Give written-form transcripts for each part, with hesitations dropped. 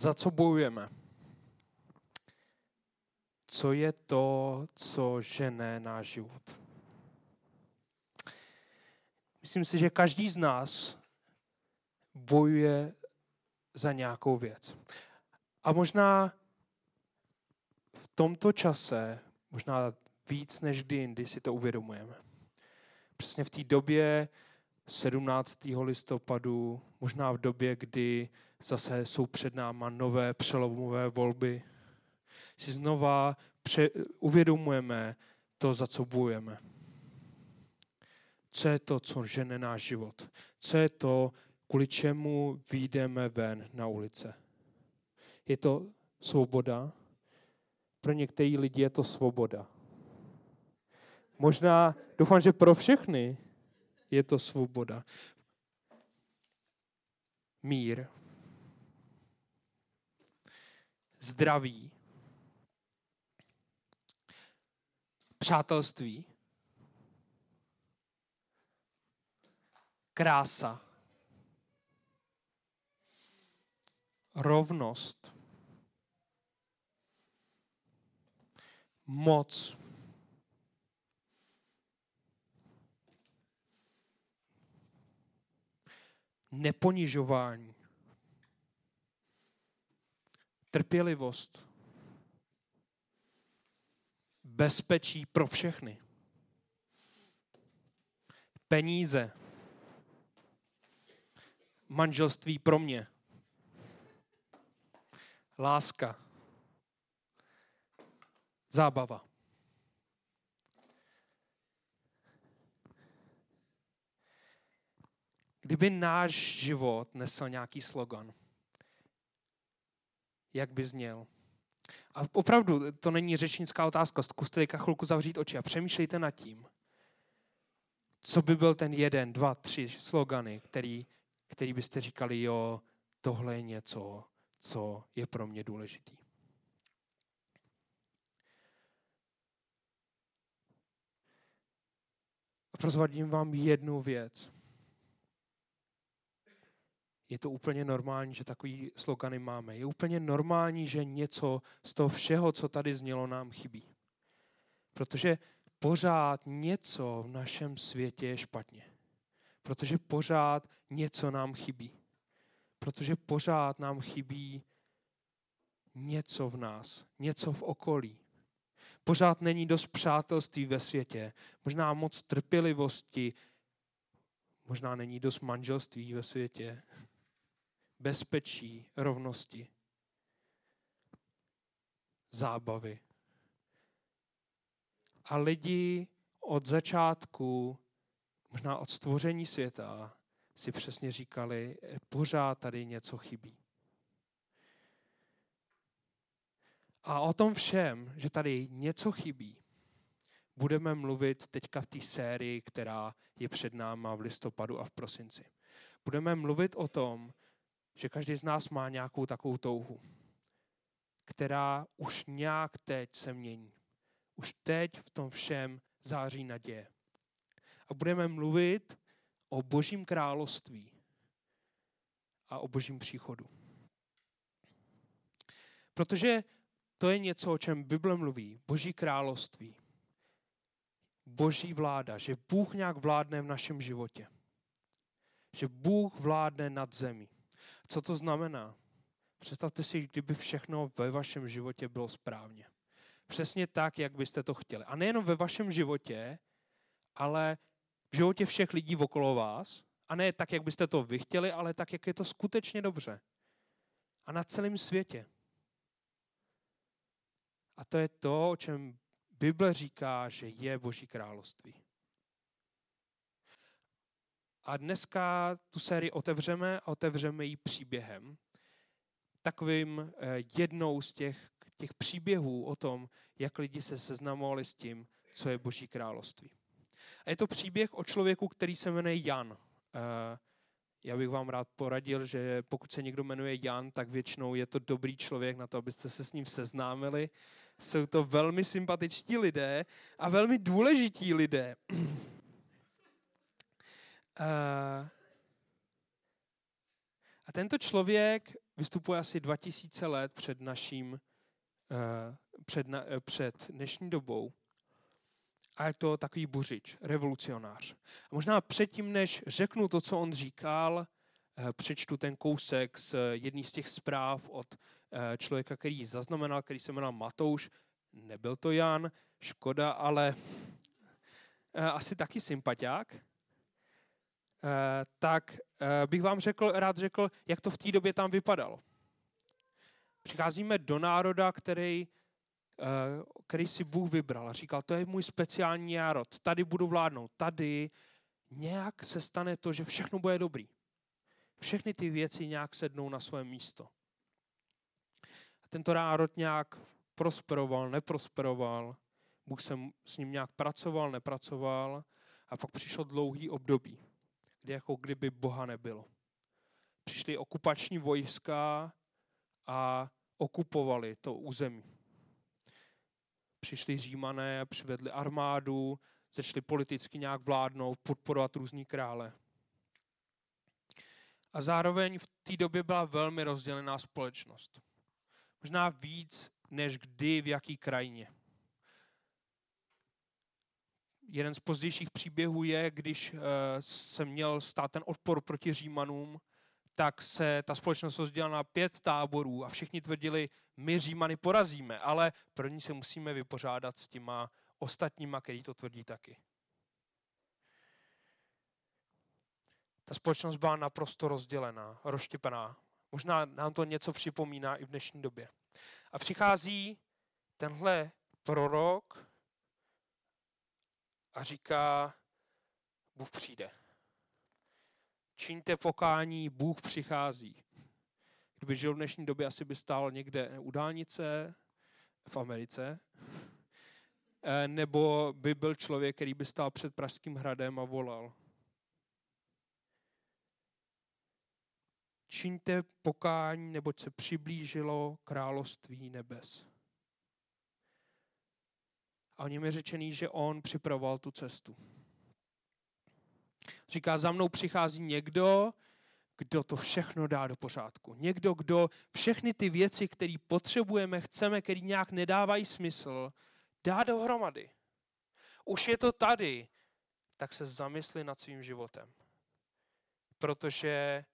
za co bojujeme. Co je to, co žene náš život? Myslím si, že každý z nás bojuje za nějakou věc. A možná v tomto čase, možná víc než kdy jindy, si to uvědomujeme. Přesně v té době 17. listopadu, možná v době, kdy zase jsou před náma nové přelomové volby, si znova uvědomujeme to, za co bojujeme. Co je to, co žene náš život? Co je to, kvůli čemu vyjdeme ven na ulice? Je to svoboda? Pro některý lidi je to svoboda. Možná, doufám, že pro všechny je to svoboda. Mír. Zdraví. Přátelství. Krása. Rovnost. Moc. Neponižování. Trpělivost. Bezpečí pro všechny. Peníze. Manželství pro mě. Láska. Zábava. Kdyby náš život nesl nějaký slogan, jak by zněl? A opravdu, to není řečnická otázka, zkuste teďka chvilku zavřít oči a přemýšlejte nad tím, co by byl ten 1, 2, 3 slogany, který byste říkali, jo, tohle je něco, co je pro mě důležitý. A prozradím vám jednu věc. Je to úplně normální, že takový slogany máme. Je úplně normální, že něco z toho všeho, co tady znělo, nám chybí. Protože pořád něco v našem světě je špatně. Protože pořád něco nám chybí. Protože pořád nám chybí něco v nás, něco v okolí. Pořád není dost přátelství ve světě, možná moc trpělivosti, možná není dost manželství ve světě, bezpečí, rovnosti, zábavy. A lidi od začátku, možná od stvoření světa, si přesně říkali, pořád tady něco chybí. A o tom všem, že tady něco chybí, budeme mluvit teďka v té sérii, která je před náma v listopadu a v prosinci. Budeme mluvit o tom, že každý z nás má nějakou takovou touhu, která už nějak teď se mění. Už teď v tom všem září naděje. A budeme mluvit o Božím království a o Božím příchodu. Protože to je něco, o čem Bible mluví. Boží království. Boží vláda. Že Bůh nějak vládne v našem životě. Že Bůh vládne nad zemí. Co to znamená? Představte si, kdyby všechno ve vašem životě bylo správně. Přesně tak, jak byste to chtěli. A nejenom ve vašem životě, ale v životě všech lidí okolo vás, a ne tak, jak byste to vy chtěli, ale tak, jak je to skutečně dobře. A na celém světě. A to je to, o čem Bible říká, že je Boží království. A dneska tu sérii otevřeme a otevřeme ji příběhem. Takovým jednou z těch příběhů o tom, jak lidi se seznamovali s tím, co je Boží království. A je to příběh o člověku, který se jmenuje Jan. Já bych vám rád poradil, že pokud se někdo jmenuje Jan, tak většinou je to dobrý člověk na to, abyste se s ním seznámili. Jsou to velmi sympatiční lidé a velmi důležití lidé. A tento člověk vystupuje asi 2000 let před naším, před dnešní dobou. A je to takový buřič, revolucionář. A možná předtím, než řeknu to, co on říkal, přečtu ten kousek z jedné z těch zpráv od člověka, který ji zaznamenal, který se jmenal Matouš. Nebyl to Jan, škoda, ale asi taky sympatiák. Tak bych vám rád řekl, jak to v té době tam vypadalo. Přicházíme do národa, který si Bůh vybral a říkal, to je můj speciální národ, tady budu vládnout, tady nějak se stane to, že všechno bude dobrý. Všechny ty věci nějak sednou na své místo. A tento národ nějak prosperoval, neprosperoval, Bůh se s ním nějak pracoval, nepracoval a pak přišlo dlouhý období, kdy jako kdyby Boha nebylo. Přišly okupační vojska a okupovali to území. Přišli Římané, přivedli armádu, začali politicky nějak vládnout, podporovat různý krále. A zároveň v té době byla velmi rozdělená společnost. Možná víc, než kdy, v jaký krajině. Jeden z pozdějších příběhů je, když se měl stát ten odpor proti Římanům, tak se ta společnost rozdělila na 5 táborů a všichni tvrdili, my Římany porazíme, ale první se musíme vypořádat s těma ostatníma, který to tvrdí taky. Ta společnost byla naprosto rozdělená, rozštěpená. Možná nám to něco připomíná i v dnešní době. A přichází tenhle prorok a říká, Bůh přijde. Čiňte pokání, Bůh přichází. Kdyby žil v dnešní době, asi by stál někde u dálnice v Americe, nebo by byl člověk, který by stál před Pražským hradem a volal. Čiňte pokání, neboť se přiblížilo království nebes. A o něm je řečený, že on připravoval tu cestu. Říká, za mnou přichází někdo, kdo to všechno dá do pořádku. Někdo, kdo všechny ty věci, které potřebujeme, chceme, které nějak nedávají smysl, dá dohromady. Už je to tady, tak se zamysli nad svým životem. Protože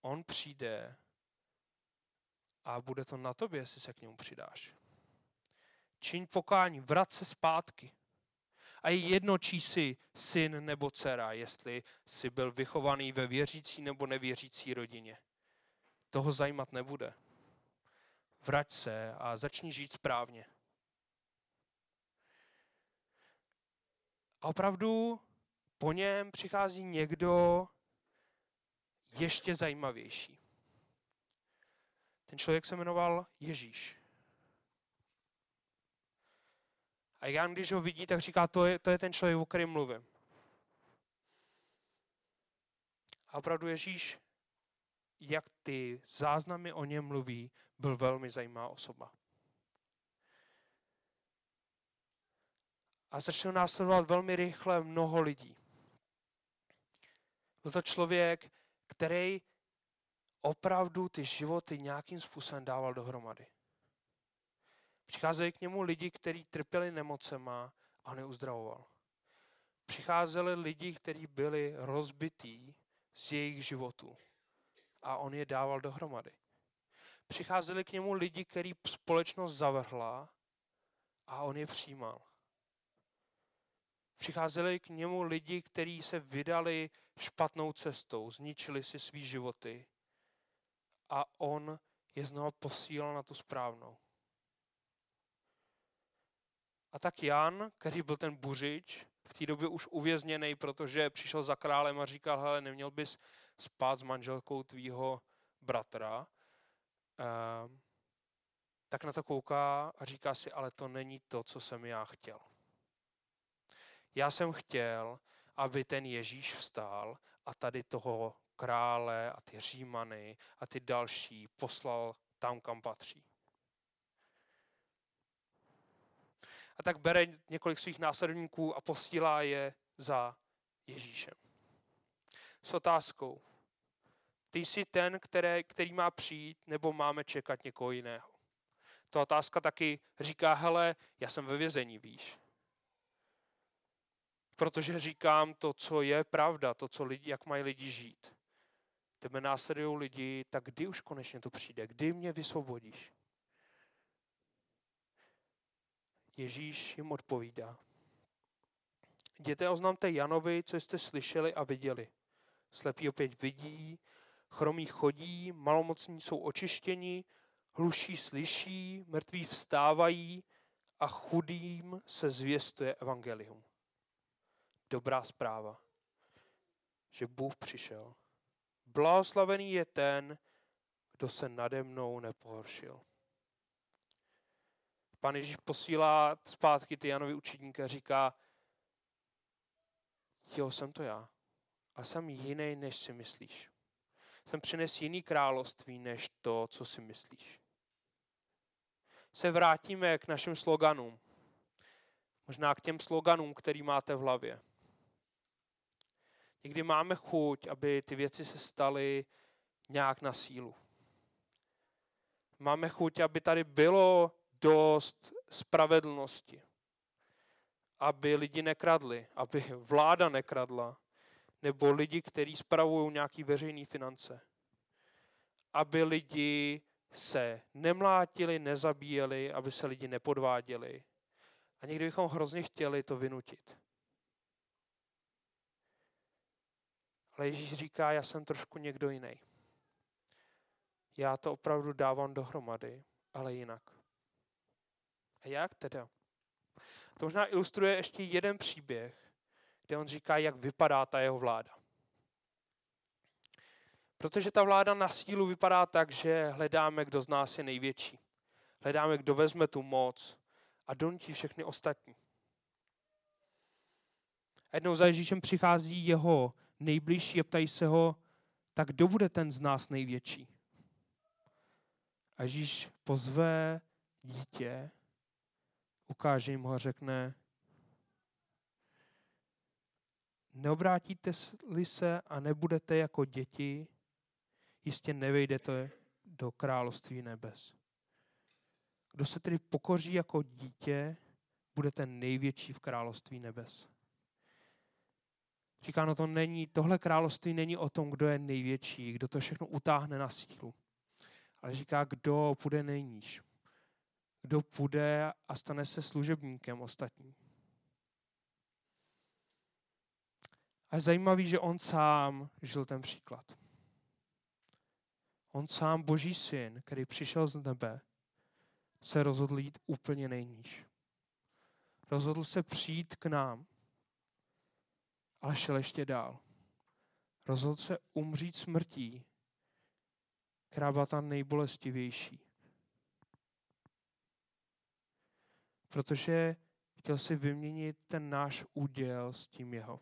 on přijde a bude to na tobě, jestli se k němu přidáš. Čiň pokání, vrať se zpátky. A je jedno, čí jsi syn nebo dcera, jestli jsi byl vychovaný ve věřící nebo nevěřící rodině. Toho zajímat nebude. Vrať se a začni žít správně. A opravdu po něm přichází někdo ještě zajímavější. Ten člověk se jmenoval Ježíš. A Jan, když ho vidí, tak říká, to je ten člověk, o kterém mluvím. A opravdu Ježíš, jak ty záznamy o něm mluví, byl velmi zajímavá osoba. A začal následovat velmi rychle mnoho lidí. Byl to člověk, který opravdu ty životy nějakým způsobem dával dohromady. Přicházeli k němu lidi, kteří trpěli nemocema a on je uzdravoval. Přicházeli lidi, kteří byli rozbití z jejich životů a on je dával dohromady. Přicházeli k němu lidi, kteří společnost zavrhla a on je přijímal. Přicházeli k němu lidi, kteří se vydali špatnou cestou, zničili si svý životy a on je znovu posílal na tu správnou. A tak Jan, který byl ten buřič, v té době už uvězněný, protože přišel za králem a říkal, hele, neměl bys spát s manželkou tvýho bratra, tak na to kouká a říká si, ale to není to, co jsem já chtěl. Já jsem chtěl, aby ten Ježíš vstál a tady toho krále a ty Římany a ty další poslal tam, kam patří. A tak bere několik svých následníků a posílá je za Ježíšem. S otázkou, Ty jsi ten, který má přijít, nebo máme čekat někoho jiného? Ta otázka taky říká, hele, já jsem ve vězení, víš. Protože říkám to, co je pravda, to, co lidi, jak mají lidi žít. Tebe následují lidi, tak kdy už konečně to přijde? Kdy mě vysvobodíš? Ježíš jim odpovídá. Jděte, oznamte Janovi, co jste slyšeli a viděli. Slepí opět vidí, chromí chodí, malomocní jsou očištěni, hluší slyší, mrtví vstávají a chudým se zvěstuje evangelium. Dobrá zpráva, že Bůh přišel. Blahoslavený je ten, kdo se nade mnou nepohoršil. Pán Ježíš posílá zpátky ty Janovi učedníky a říká, jo, jsem to já a jsem jiný, než si myslíš. Jsem přines jiný království, než to, co si myslíš. Se vrátíme k našim sloganům. Možná k těm sloganům, který máte v hlavě. Někdy máme chuť, aby ty věci se staly nějak na sílu. Máme chuť, aby tady bylo dost spravedlnosti. Aby lidi nekradli, aby vláda nekradla, nebo lidi, kteří spravují nějaké veřejné finance. Aby lidi se nemlátili, nezabíjeli, aby se lidi nepodváděli. A někdy bychom hrozně chtěli to vynutit. Ale Ježíš říká, já jsem trošku někdo jiný. Já to opravdu dávám dohromady, ale jinak. A jak teda? To možná ilustruje ještě jeden příběh, kde on říká, jak vypadá ta jeho vláda. Protože ta vláda na sílu vypadá tak, že hledáme, kdo z nás je největší. Hledáme, kdo vezme tu moc a donutí všechny ostatní. A jednou za Ježíšem přichází jeho nejbližší a ptají se ho, tak kdo bude ten z nás největší? A Ježíš pozve dítě, ukáže jim ho a řekne, neobrátíte-li se a nebudete jako děti, jistě nevejdete do království nebes. Kdo se tedy pokoří jako dítě, bude ten největší v království nebes. Říká, no tohle království není o tom, kdo je největší, kdo to všechno utáhne na sílu. Ale říká, kdo půjde nejníž. Kdo půjde a stane se služebníkem ostatním. A je zajímavý, že on sám žil ten příklad. On sám, Boží syn, který přišel z nebe, se rozhodl jít úplně nejníž. Rozhodl se přijít k nám, ale šel ještě dál. Rozhodl se umřít smrtí, která byla ta nejbolestivější. Protože chtěl si vyměnit ten náš úděl s tím jeho.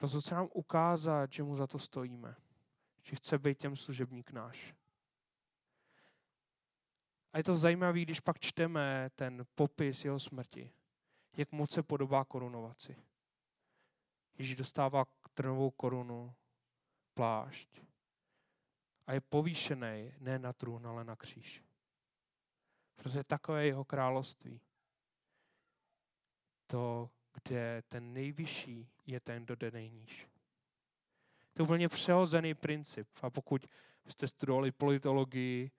Rozhodl se nám ukázat, že mu za to stojíme. Že chce být těm služebník náš. A je to zajímavé, když pak čteme ten popis jeho smrti. Jak moc se podobá korunovaci. Ježíš dostává trnovou korunu, plášť a je povýšený ne na trůn, ale na kříž. Protože takové je jeho království. To, kde ten nejvyšší je ten, kdo jde nejníž. To je úplně přehozený princip. A pokud jste studovali politologii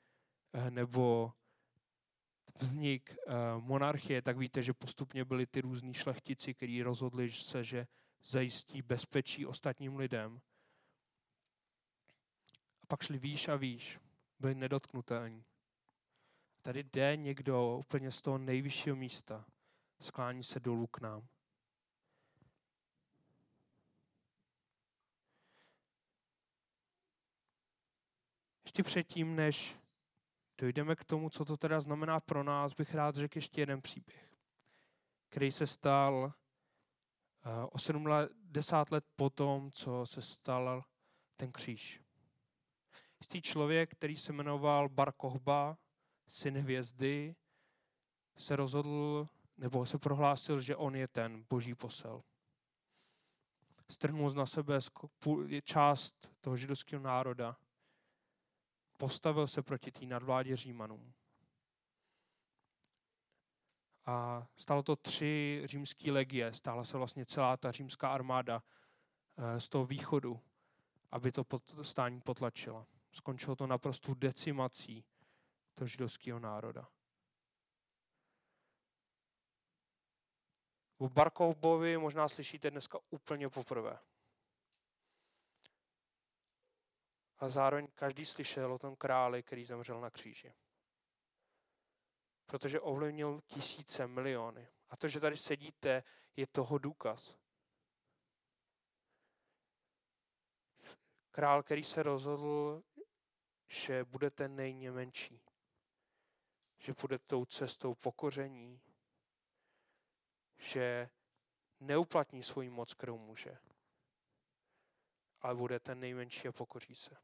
nebo vznik monarchie, tak víte, že postupně byli ty různí šlechtici, kteří rozhodli se, že zajistí bezpečí ostatním lidem. A pak šli výš a výš. Byli nedotknutelní. Tady jde někdo úplně z toho nejvyššího místa. Sklání se dolů k nám. Ještě předtím, než dojdeme k tomu, co to teda znamená pro nás, bych rád řekl ještě jeden příběh, který se stal o 70 let potom, co se stal ten kříž. Jistý člověk, který se jmenoval Bar Kohba, syn hvězdy, se rozhodl, nebo se prohlásil, že on je ten Boží posel. strhnul na sebe část toho židovského národa, postavil se proti té nadvládě Římanům. A stálo to 3 římské legie, stála se vlastně celá ta římská armáda z toho východu, aby to stání potlačila. Skončilo to naprostou decimací toho židovského národa. O Bar Kohbovi možná slyšíte dneska úplně poprvé. A zároveň každý slyšel o tom králi, který zemřel na kříži. Protože ovlivnil tisíce, miliony. A to, že tady sedíte, je toho důkaz. Král, který se rozhodl, že bude ten nejmenší. Že bude tou cestou pokoření. Že neuplatní svoji moc, kterou může. Ale bude ten nejmenší a pokoří se.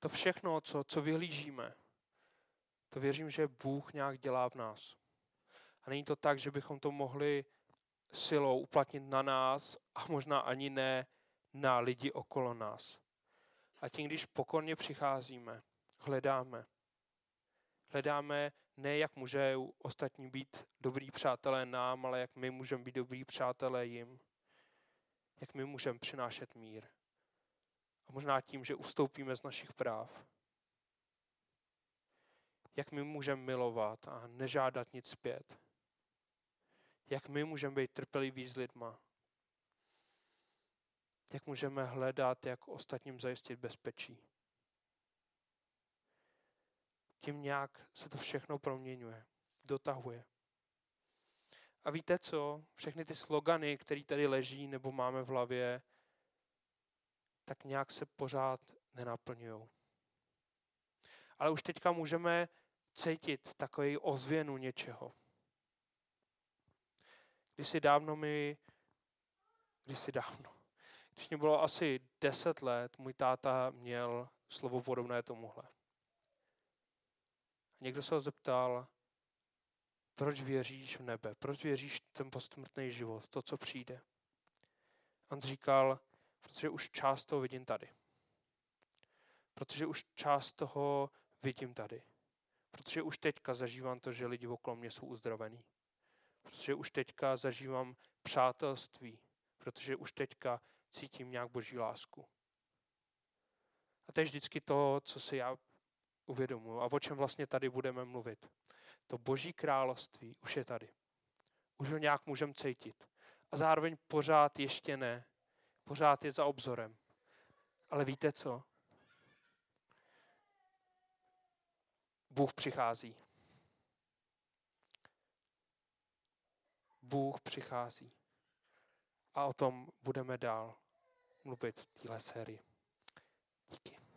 To všechno, co vyhlížíme, to věřím, že Bůh nějak dělá v nás. A není to tak, že bychom to mohli silou uplatnit na nás a možná ani ne na lidi okolo nás. A tím, když pokorně přicházíme, hledáme ne, jak může ostatní být dobrý přátelé nám, ale jak my můžeme být dobrý přátelé jim. Jak my můžeme přinášet mír. A možná tím, že ustoupíme z našich práv. Jak my můžeme milovat a nežádat nic zpět. Jak my můžeme být trpěliví s lidma. Jak můžeme hledat, jak ostatním zajistit bezpečí. Tím nějak se to všechno proměňuje, dotahuje. A víte co? Všechny ty slogany, které tady leží nebo máme v hlavě, tak nějak se pořád nenaplňují. Ale už teďka můžeme cítit takový ozvěnu něčeho. Když mě bylo asi 10 let, můj táta měl slovo podobné tomuhle. A někdo se ho zeptal, proč věříš v nebe? Proč věříš v ten posmrtný život, to, co přijde? On říkal, protože už část toho vidím tady. Protože už část toho vidím tady. Protože už teďka zažívám to, že lidi okolo mě jsou uzdravení. Protože už teďka zažívám přátelství. Protože už teďka cítím nějak boží lásku. A to je vždycky to, co se já uvědomuji. A o čem vlastně tady budeme mluvit. To boží království už je tady. Už ho nějak můžeme cítit. A zároveň pořád ještě ne. Pořád je za obzorem. Ale víte co? Bůh přichází. Bůh přichází. A o tom budeme dál mluvit v téhle sérii. Díky.